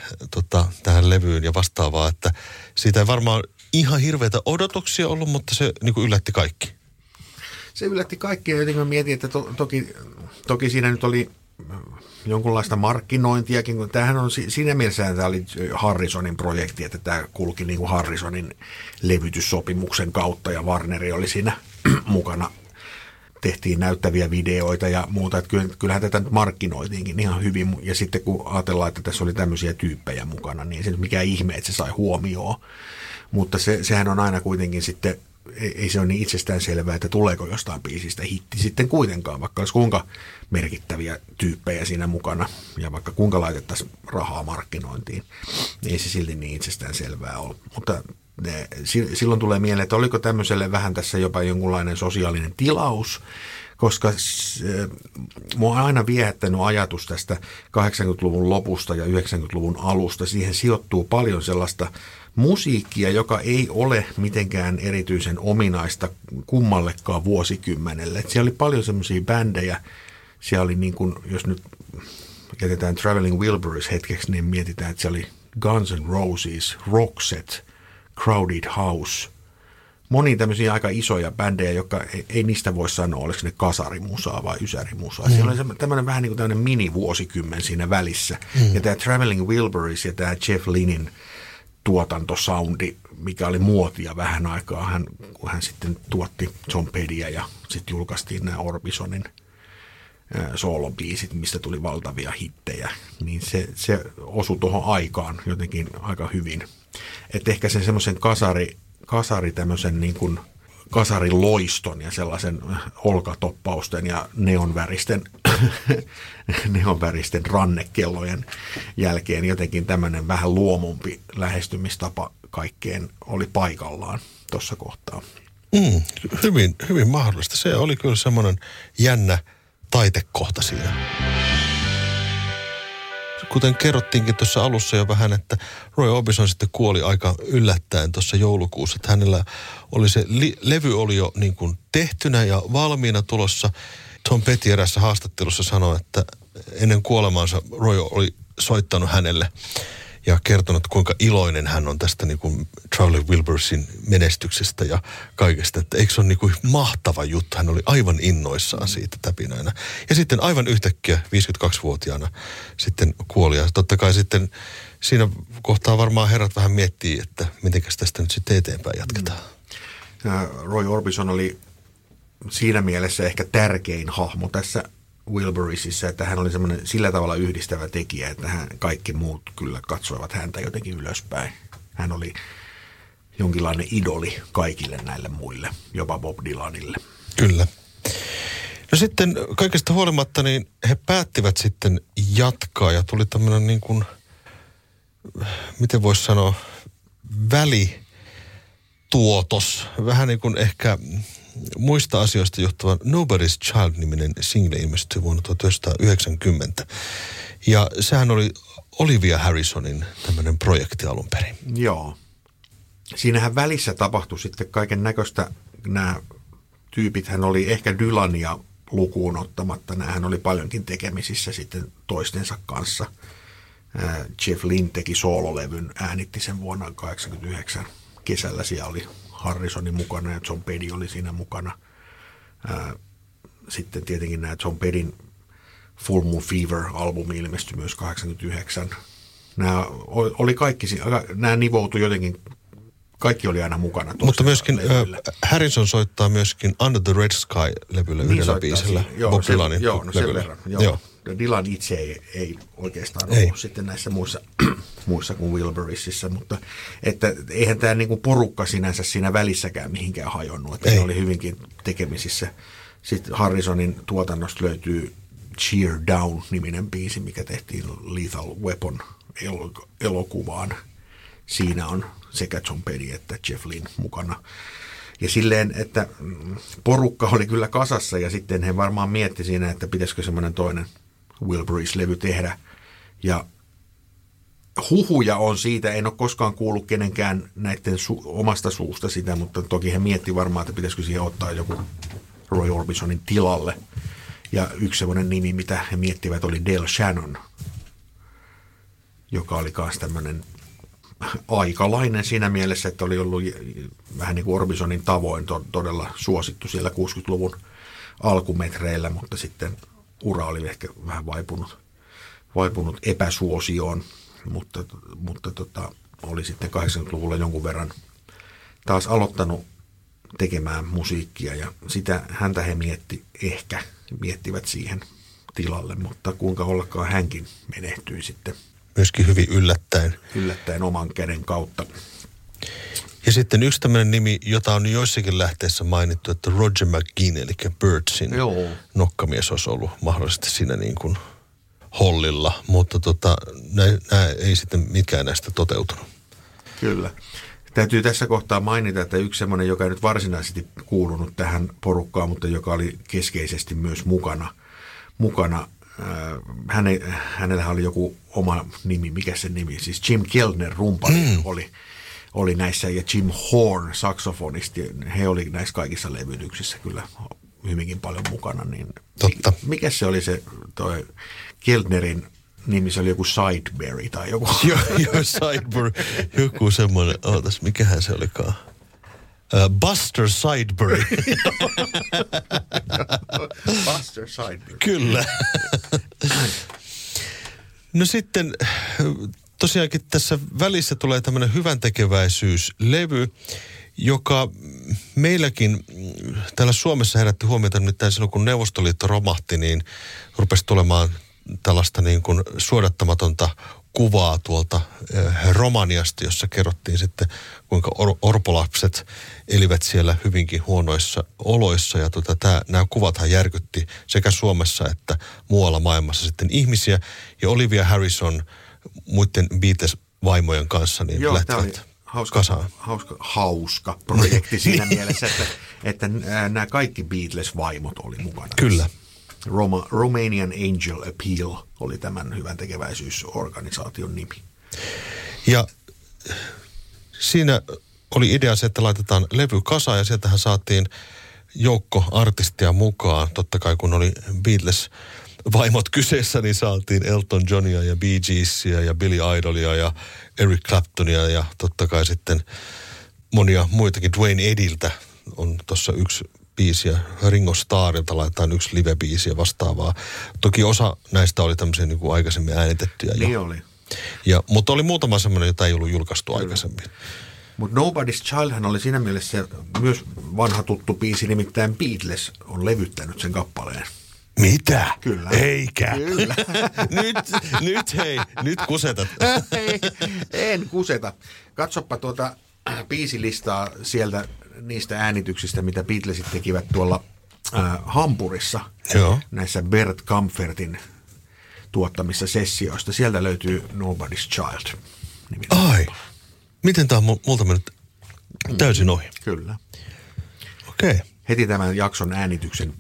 tähän levyyn ja vastaavaa, että siitä ei varmaan ihan hirveitä odotuksia ollut, mutta se niin kuin yllätti kaikki. Se yllätti kaikki ja jotenkin mä mietin, että toki siinä nyt oli jonkunlaista markkinointiakin, kun tämähän on siinä mielessä, tämä oli Harrisonin projekti, että tämä kulki niin kuin Harrisonin levytyssopimuksen kautta ja Warneri oli siinä mukana. Tehtiin näyttäviä videoita ja muuta, että kyllähän tätä nyt markkinoitiinkin ihan hyvin ja sitten kun ajatellaan, että tässä oli tämmöisiä tyyppejä mukana, niin se mikä ihme, että se sai huomioon, mutta sehän on aina kuitenkin sitten, ei se ole niin itsestäänselvää, että tuleeko jostain biisistä hitti sitten kuitenkaan, vaikka olisi kuinka merkittäviä tyyppejä siinä mukana ja vaikka kuinka laitettaisiin rahaa markkinointiin, niin ei se silti niin itsestäänselvää ole. Mutta silloin tulee mieleen, että oliko tämmöiselle vähän tässä jopa jonkunlainen sosiaalinen tilaus, koska minua on aina viehättänyt ajatus tästä 80-luvun lopusta ja 90-luvun alusta. Siihen sijoittuu paljon sellaista musiikkia, joka ei ole mitenkään erityisen ominaista kummallekaan vuosikymmenelle. Et siellä oli paljon semmoisia bändejä. Siellä oli niin kuin, jos nyt jätetään Traveling Wilburys hetkeksi, niin mietitään, että siellä oli Guns N' Roses, Roxette, Crowded House. Moni tämmöisiä aika isoja bändejä, jotka ei niistä voi sanoa, oliko ne kasarimusaa vai ysärimusaa. Siellä oli tämmöinen vähän niin kuin tämmöinen mini-vuosikymmen siinä välissä. Ja tämä Traveling Wilburys ja tämä Jeff Lynnin tuotantosoundi, mikä oli muotia vähän aikaa, kun hän sitten tuotti John Pedia ja sitten julkaistiin nämä Orbisonin soolobiisit, mistä tuli valtavia hittejä, niin se osui tuohon aikaan jotenkin aika hyvin. Että ehkä sen semmoisen tämmöisen niin kuin kasariloiston ja sellaisen olkatoppausten ja neonväristen rannekellojen jälkeen jotenkin tämmöinen vähän luomumpi lähestymistapa kaikkeen oli paikallaan tuossa kohtaa. Hyvin, hyvin mahdollista. Se oli kyllä semmoinen jännä taitekohta siinä. Kuten kerrottiinkin tuossa alussa jo vähän, että Roy Orbison sitten kuoli aika yllättäen tuossa joulukuussa. Että hänellä oli se levy oli jo niin kuin tehtynä ja valmiina tulossa. Tom Petty erässä haastattelussa sanoi, että ennen kuolemaansa Roy oli soittanut hänelle ja kertonut, kuinka iloinen hän on tästä niin kuin Charlie Wilbursin menestyksestä ja kaikesta. Että eikö se ole niin kuin mahtava juttu? Hän oli aivan innoissaan siitä täpinäinä. Ja sitten aivan yhtäkkiä 52-vuotiaana sitten kuoli. Ja totta kai sitten siinä kohtaa varmaan herrat vähän miettii, että mitenkäs tästä nyt sitten eteenpäin jatketaan. Roy Orbison oli siinä mielessä ehkä tärkein hahmo tässä Wilburisissä, että hän oli semmoinen sillä tavalla yhdistävä tekijä, että hän, kaikki muut kyllä katsoivat häntä jotenkin ylöspäin. Hän oli jonkinlainen idoli kaikille näille muille, jopa Bob Dylanille. Kyllä. No sitten kaikesta huolimatta, niin he päättivät sitten jatkaa ja tuli tämmöinen niin kuin, miten voisi sanoa, välituotos. Vähän niin kuin ehkä muista asioista johtuvan Nobody's Child-niminen single ilmestyi vuonna 1990. Ja sehän oli Olivia Harrisonin tämmöinen projekti alun perin. Joo. Siinähän välissä tapahtui sitten kaiken näköistä. Nämä tyypithän oli ehkä Dylania lukuun ottamatta. Nämähän oli paljonkin tekemisissä sitten toistensa kanssa. Jeff Lynne teki soololevyn, äänitti sen vuonna 1989 kesällä. Siellä oli Harrisoni mukana ja John Petty oli siinä mukana. Sitten tietenkin nämä John Pettyn Full Moon Fever-albumi ilmestyi myös 89. Nämä oli kaikki, nämä nivoutui jotenkin, kaikki oli aina mukana. Mutta myöskin Harrison soittaa myöskin Under the Red Sky-levyllä niin yhdellä biisellä. Bob Dylanin levyllä. Joo. Dylan itse ei oikeastaan ollut sitten näissä muissa kuin Wilburisissä, mutta että eihän tämä niinku porukka sinänsä siinä välissäkään mihinkään hajonnut. Että se oli hyvinkin tekemisissä. Sitten Harrisonin tuotannosta löytyy Cheer Down-niminen biisi, mikä tehtiin Lethal Weapon elokuvaan. Siinä on sekä John Petty että Jeff Lynne mukana. Ja silleen, että porukka oli kyllä kasassa ja sitten he varmaan mietti siinä, että pitäisikö semmoinen toinen Wilburis-levy tehdä. Ja huhuja on siitä, en ole koskaan kuullut kenenkään näiden omasta suusta sitä, mutta toki he miettivät varmaan, että pitäisikö siihen ottaa joku Roy Orbisonin tilalle. Ja yksi semmoinen nimi, mitä he miettivät, oli Del Shannon, joka oli myös tämmöinen aikalainen siinä mielessä, että oli ollut vähän niin kuin Orbisonin tavoin todella suosittu siellä 60-luvun alkumetreillä, mutta sitten ura oli ehkä vähän vaipunut epäsuosioon, mutta oli sitten 80-luvulla jonkun verran taas aloittanut tekemään musiikkia ja sitä häntä he miettivät siihen tilalle, mutta kuinka ollakaan hänkin menehtyi sitten. Myöskin hyvin yllättäen. Yllättäen oman käden kautta. Ja sitten yksi tämmöinen nimi, jota on joissakin lähteissä mainittu, että Roger McGinn, eli Birdsin nokkamies olisi ollut mahdollisesti siinä niin kuin hollilla. Mutta nämä ei sitten mikään näistä toteutunut. Kyllä. Täytyy tässä kohtaa mainita, että yksi semmoinen, joka ei nyt varsinaisesti kuulunut tähän porukkaan, mutta joka oli keskeisesti myös mukana. Hänellä oli joku oma nimi, mikä se nimi, siis Jim Keltner rumpali oli näissä ja Jim Horn saksofonisti, he oli näissä kaikissa levytyksissä kyllä hyvinkin paljon mukana. Niin totta. Mikä se oli se toi Keltnerin nimi, se oli joku Sideberry tai joku. Joo, Sideberry, joku semmoinen, ootas, mikähän se olikaan. Buster Sideberry. Buster Sideberry. Kyllä. No sitten tosiaankin tässä välissä tulee tämmöinen hyväntekeväisyyslevy, joka meilläkin täällä Suomessa herätti huomiota, nimittäin silloin kun Neuvostoliitto romahti, niin rupesi tulemaan tällaista niin kuin suodattamatonta kuvaa tuolta Romaniasta, jossa kerrottiin sitten, kuinka orpolapset elivät siellä hyvinkin huonoissa oloissa. Ja nämä kuvathan järkytti sekä Suomessa että muualla maailmassa sitten ihmisiä. Ja Olivia Harrison muiden Beatles-vaimojen kanssa niin lähtivät kasaan. Hauska projekti siinä mielessä, että nämä kaikki Beatles-vaimot oli mukana. Kyllä. Romanian Angel Appeal oli tämän hyväntekeväisyysorganisaation nimi. Ja siinä oli idea se, että laitetaan levy kasaan ja sieltähän saatiin joukko artistia mukaan. Totta kai kun oli Beatles vaimot kyseessä, niin saatiin Elton Johnia ja Bee Geesia ja Billy Idolia ja Eric Claptonia ja totta kai sitten monia muitakin. Dwayne Ediltä on tuossa yksi biisi ja Ringo Starrilta laitetaan yksi live-biisi ja vastaavaa. Toki osa näistä oli tämmöisiä niin kuin aikaisemmin äänitettyjä. Niin oli. Ja, mutta oli muutama semmoinen, jota ei ollut julkaistu aikaisemmin. Mutta Nobody's Childhän oli siinä mielessä myös vanha tuttu biisi, nimittäin Beatles on levyttänyt sen kappaleen. Mitä? Kyllä. Eikä. Kyllä. nyt kusetat. En kuseta. Katsoppa tuota biisilistaa sieltä niistä äänityksistä, mitä Beatlesit tekivät tuolla Hampurissa. Joo. Näissä Bert Kampfertin tuottamissa sessioista. Sieltä löytyy Nobody's Child. Ai. Miten tämä on multa mennyt täysin ohi? Kyllä. Okei. Okay. Heti tämän jakson äänityksen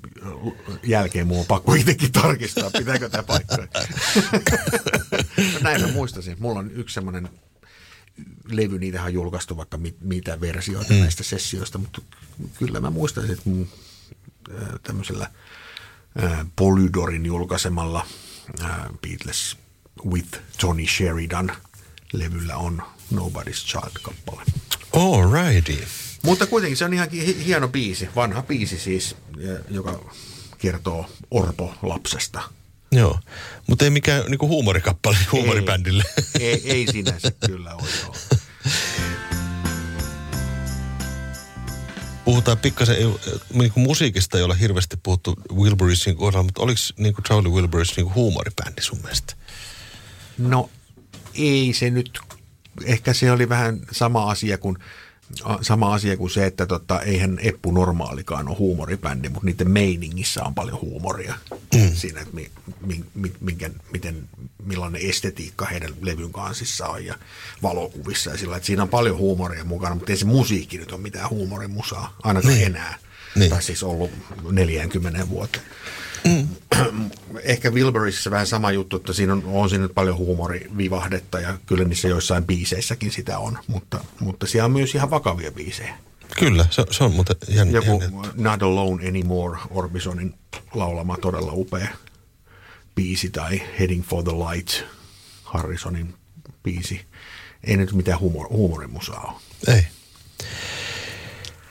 jälkeen minua on pakko itsekin tarkistaa, pitääkö tämä paikkaa. Näin mä muistasin. Mulla on yksi semmoinen levy, niitähän on julkaistu vaikka mitä versioita näistä sessioista, mutta kyllä mä muistasin, että mun tämmöisellä Polydorin julkaisemalla Beatles with Tony Sheridan levyllä on Nobody's Child-kappale. All righty. Mutta kuitenkin se on ihan hieno biisi, vanha biisi siis, joka kertoo orpo-lapsesta. Joo, mutta ei mikään niinku huumorikappale huumoribändille. Ei sinänsä kyllä ole. Puhutaan pikkasen, niinku musiikista ei ole hirveästi puhuttu Wilburyn kohdalla, mutta oliko niinku Charlie Wilburys niinku huumoribändi sun mielestä? No ei se nyt, ehkä se oli vähän sama asia kuin se, että eihän Eppu Normaalikaan ole huumoribändi, mutta niiden meiningissä on paljon huumoria siinä, että millainen estetiikka heidän levyn kansissa on ja valokuvissa ja sillä, että siinä on paljon huumoria mukana, mutta ei se musiikki nyt ole mitään huumorimusaa, ainakaan enää, tai siis ollut 40 vuotta. Ehkä Wilburyssä vähän sama juttu, että siinä on siinä paljon huumorivivahdetta ja kyllä niissä joissain biiseissäkin sitä on, mutta siellä on myös ihan vakavia biisejä. Kyllä, se on muuten jännä. Joku Not Alone Anymore, Orbisonin laulama todella upea biisi, tai Heading for the Light, Harrisonin biisi. Ei nyt mitään huumorimusaa ole. Ei.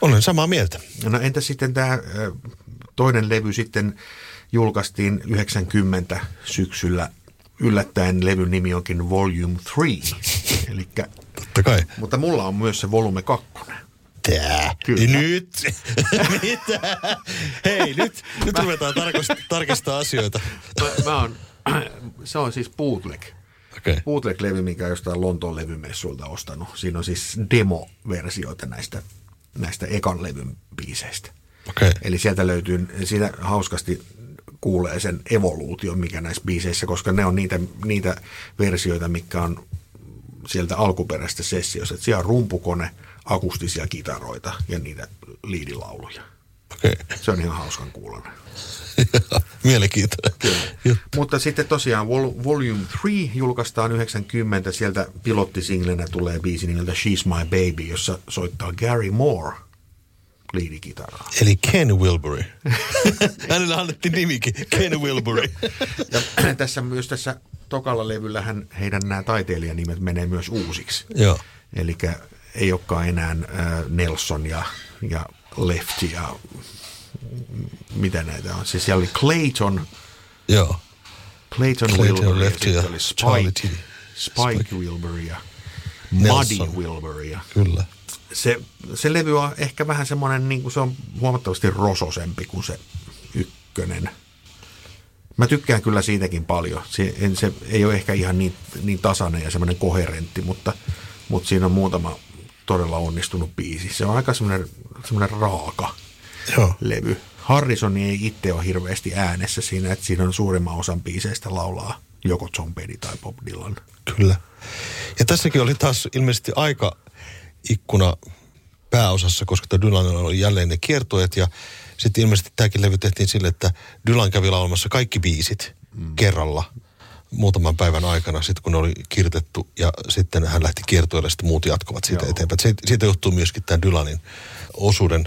Olen samaa mieltä. No entä sitten tämä toinen levy sitten julkaistiin 90 syksyllä. Yllättäen levyn nimi onkin Volume 3. Elikkä, totta kai. Mutta mulla on myös se Volume 2. Tää. Kyllä. Nyt. Mitä? Hei, nyt ruvetaan tarkistaa asioita. Se on siis bootleg. Okay. Bootleg-levy, minkä jostain Lontoon levymessuilta ostanut. Siinä on siis demoversioita näistä ekan levyn biiseistä. Okay. Eli sieltä löytyy, siitä hauskasti kuulee sen evoluution, mikä näissä biiseissä, koska ne on niitä versioita, mikä on sieltä alkuperäistä sessiosta. Siellä on rumpukone, akustisia kitaroita ja niitä liidilauluja. Okay. Se on ihan hauskan kuulonen. Mielenkiintoinen. Kyllä. Mutta sitten tosiaan Volume 3 julkaistaan 90. Sieltä pilottisinglenä tulee biisi nimeltä She's My Baby, jossa soittaa Gary Moore liidikitaraa. Eli Ken Wilbury. Hänellä annettiin nimikin, Ken Wilbury. Ja tässä tokalla levyllähän heidän nämä taiteilijanimet menee myös uusiksi. Joo. Eli ei olekaan enää Nelson ja Lefty ja mitä näitä on. Siis siellä oli Clayton. Joo. Clayton Wilbury. Lefty ja oli Spike Wilbury ja Muddy Wilbury. Ja. Kyllä. Se levy on ehkä vähän semmoinen, niin kuin se on huomattavasti rososempi kuin se ykkönen. Mä tykkään kyllä siitäkin paljon. Se ei ole ehkä ihan niin tasainen ja semmoinen koherentti, mutta siinä on muutama todella onnistunut biisi. Se on aika semmoinen raaka levy. Harrison ei itse ole hirveästi äänessä siinä, että siinä on suurimman osan biiseistä laulaa joko John Petty tai Bob Dylan. Kyllä. Ja tässäkin oli taas ilmeisesti aika ikkuna pääosassa, koska Dylanilla oli jälleen ne kiertueet ja sitten ilmeisesti tämäkin levy tehtiin sille, että Dylan kävi laulamassa kaikki biisit kerralla muutaman päivän aikana, sitten kun ne oli kirjoitettu ja sitten hän lähti kiertueelle ja sitten muut jatkuvat siitä eteenpäin. Siitä johtuu myöskin tämän Dylanin osuuden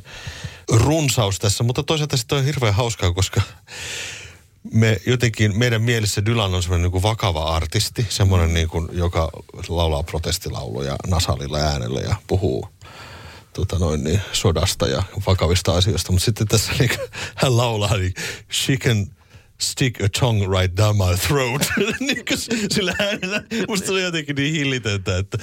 runsaus tässä, mutta toisaalta sitten on hirveän hauskaa, koska me jotenkin, meidän mielessä Dylan on semmoinen niin kuin vakava artisti, semmoinen niin kuin, joka laulaa protestilauluja nasalilla äänellä ja puhuu niin, sodasta ja vakavista asioista. Mutta sitten tässä niin, hän laulaa, niin she can stick a tongue right down my throat. Niin, sillä äänellä musta on jotenkin niin hillitöntä. Että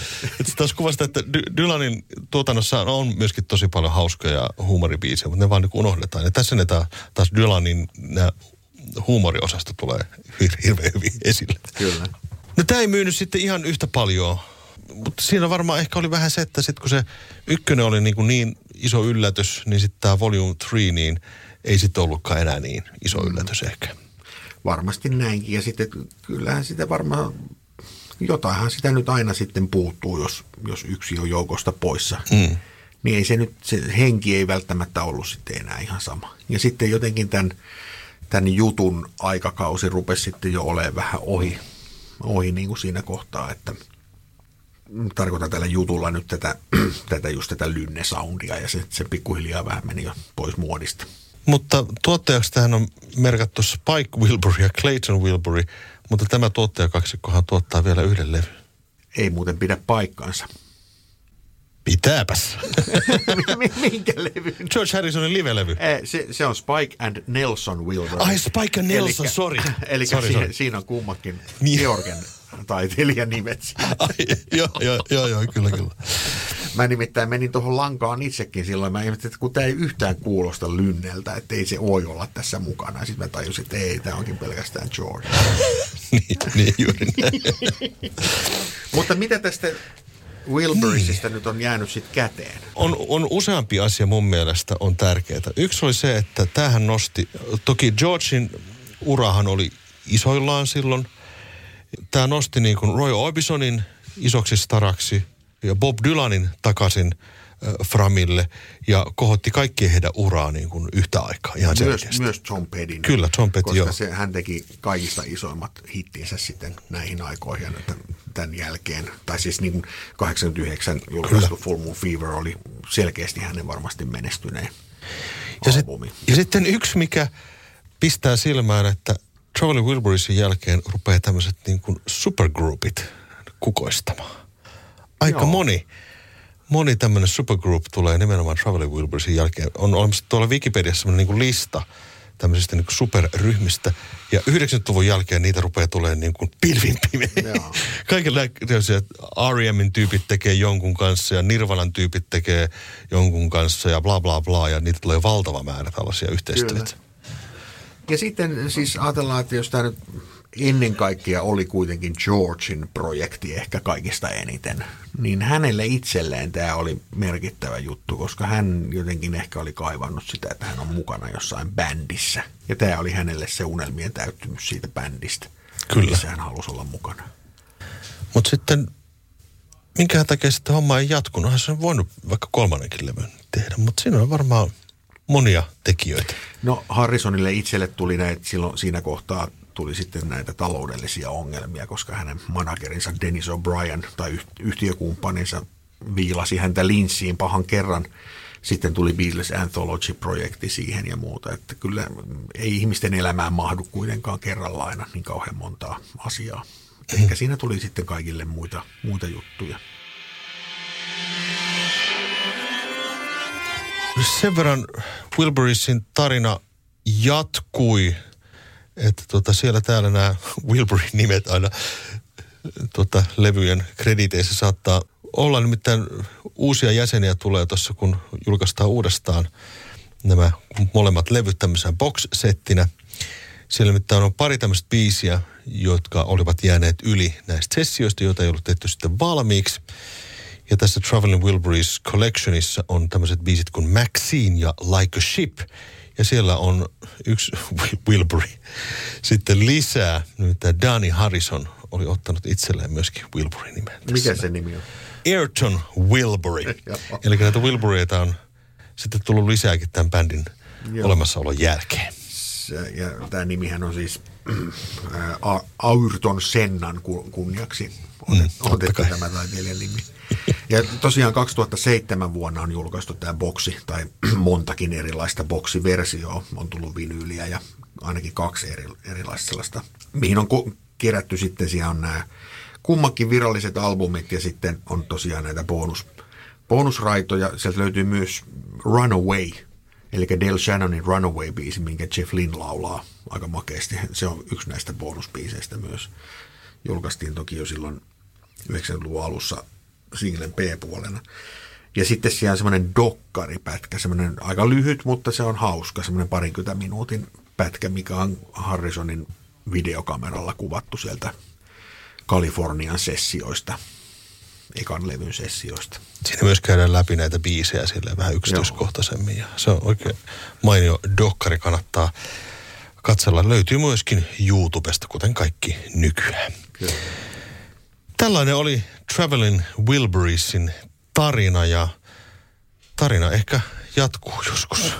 taas kuvastaa, että Dylanin tuotannossa on myöskin tosi paljon hauskoja ja huumoribiisejä, mutta ne vaan niin unohdetaan. Ja tässä ne taas Dylanin nämä huumoriosasta tulee hirveän hyvin esille. Kyllä. No tämä ei myynyt sitten ihan yhtä paljon, mutta siinä varmaan ehkä oli vähän se, että sitten kun se ykkönen oli niin iso yllätys, niin sitten tämä Volume 3 niin ei sitten ollutkaan enää niin iso yllätys ehkä. Varmasti näinkin ja sitten kyllähän sitä varmaan, jotainhan sitä nyt aina sitten puuttuu, jos yksi on joukosta poissa. Mm. Niin ei se nyt, se henki ei välttämättä ollut sitten enää ihan sama. Ja sitten jotenkin tämän jutun aikakausi rupesi sitten jo olemaan vähän ohi niin kuin siinä kohtaa, että tarkoitan tällä jutulla nyt tätä lynnesoundia ja se pikkuhiljaa vähän meni jo pois muodista. Mutta tuottajaksi tähän on merkattu Spike Wilbury ja Clayton Wilbury, mutta tämä tuottajakaksikkohan tuottaa vielä yhden levyn. Ei muuten pidä paikkaansa. Pitääpäs. Minkä levy? George Harrisonin live-levy. Se on Spike and Nelson Wilbury. Ai Spike and Nelson, sori. Eli siinä on kummatkin Georgen taiteilijanimet. Joo, kyllä. Mä nimittäin menin tuohon lankaan itsekin silloin. Mä ihmettelin, että kun tää ei yhtään kuulosta lynneltä, että ei se voi olla tässä mukana. Sitten mä tajusin, että ei, tää onkin pelkästään George. Niin, juuri näin. Mutta mitä tästä Wilburysista nyt on jäänyt sitten käteen? On useampi asia mun mielestä on tärkeää. Yksi oli se, että tämähän nosti, toki Georgein urahan oli isoillaan silloin. Tämä nosti niin kuin Roy Orbison isoksi staraksi ja Bob Dylanin takaisin framille ja kohotti kaikkien heidän uraa niin kuin yhtä aikaa. Ihan myös Tom Pettyn. Kyllä, Tom Petty, koska hän teki kaikista isoimmat hittinsä sitten näihin aikoihin tämän jälkeen. Tai siis niin kuin 89 julkaistu Full Moon Fever oli selkeästi hänen varmasti menestyneen albumi. Ja sitten yksi, mikä pistää silmään, että Traveling Wilburyn jälkeen rupeaa tämmöiset niin kuin supergroupit kukoistamaan. Aika moni tämmöinen supergroup tulee nimenomaan Traveling Wilburyn jälkeen. On olemassa tuolla Wikipediassa semmoinen niin kuin lista tämmöisistä niin kuin superryhmistä. Ja 90-luvun jälkeen niitä rupeaa tulemaan niin kuin pilvin pimeä. Kaikenlaisia R.E.M.in tyypit tekee jonkun kanssa ja Nirvanan tyypit tekee jonkun kanssa ja bla bla bla. Ja niitä tulee valtava määrä tällaisia yhteistyötä. Ja sitten siis ajatellaan, että jos tämä nyt ennen kaikkea oli kuitenkin Georgein projekti ehkä kaikista eniten, niin hänelle itselleen tämä oli merkittävä juttu, koska hän jotenkin ehkä oli kaivannut sitä, että hän on mukana jossain bändissä. Ja tämä oli hänelle se unelmien täyttymys siitä bändistä, kyllä, missä hän halusi olla mukana. Mutta sitten, minkä takia sitten homma ei jatkunut? Hän on voinut vaikka kolmannenkin levyn tehdä, mutta siinä on varmaan monia tekijöitä. No Harrisonille itselle tuli näitä, silloin siinä kohtaa tuli sitten näitä taloudellisia ongelmia, koska hänen managerinsa Dennis O'Brien tai yhtiökumppaninsa viilasi häntä linssiin pahan kerran. Sitten tuli Beatles Anthology-projekti siihen ja muuta. Että kyllä ei ihmisten elämään mahdu kuitenkaan kerralla aina niin kauhean montaa asiaa. Ehkä siinä tuli sitten kaikille muita juttuja. Sen verran Wilburyn tarina jatkui, että siellä täällä nämä Wilburyn nimet aina levyjen krediteissä saattaa olla. Nimittäin uusia jäseniä tulee tuossa, kun julkaistaan uudestaan nämä molemmat levyt tämmöisenä box-settinä. Siellä nimittäin on pari tämmöistä biisiä, jotka olivat jääneet yli näistä sessioista, joita ei ollut tehty sitten valmiiksi. Ja tässä Traveling Wilburys Collectionissa on tämmöiset biisit kuin Maxine ja Like a Ship. Ja siellä on yksi Wilbury sitten lisää. Nyt tämä Danny Harrison oli ottanut itselleen myöskin Wilbury-nimen. Mikä se nimi on? Ayrton Wilbury. Eli näitä Wilburyita on sitten tullut lisääkin tämän bändin olemassaolon jälkeen. Ja tämä nimihän on siis Ayrton Sennan kunniaksi otettu tämä taiteilijan nimi. Ja tosiaan 2007 vuonna on julkaistu tämä boksi, tai montakin erilaista boksiversioa. On tullut vinyyliä ja ainakin kaksi erilaista sellaista, mihin on kerätty sitten, siellä on nämä kummankin viralliset albumit ja sitten on tosiaan näitä bonusraitoja. Sieltä löytyy myös Runaway, eli Del Shannonin Runaway-biisi, minkä Jeff Lynne laulaa aika makeasti. Se on yksi näistä bonusbiiseistä myös. Julkaistiin toki jo silloin 90-luvun alussa singlen B-puolena. Ja sitten siellä on semmoinen dokkaripätkä, semmoinen aika lyhyt, mutta se on hauska, semmoinen 20 minuutin pätkä, mikä on Harrisonin videokameralla kuvattu sieltä Kalifornian sessioista, ekan levyn sessioista. Siinä myös käydään läpi näitä biisejä silleen vähän yksityiskohtaisemmin. Ja se on oikein mainio dokkari, kannattaa katsella. Löytyy myöskin YouTubesta, kuten kaikki nykyään. Kyllä. Tällainen oli Traveling Wilburiesin tarina, ja tarina ehkä jatkuu joskus.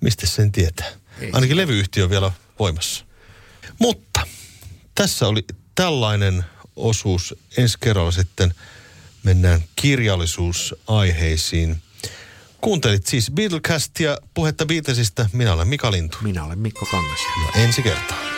Mistä sen tietää? Ei. Ainakin levyyhtiö on vielä voimassa. Mutta tässä oli tällainen osuus. Ensi kerralla sitten mennään kirjallisuusaiheisiin. Kuuntelit siis Beatlecastia, puhetta Beatlesista. Minä olen Mika Lintu. Minä olen Mikko Kangas. Ja ensi kertaa.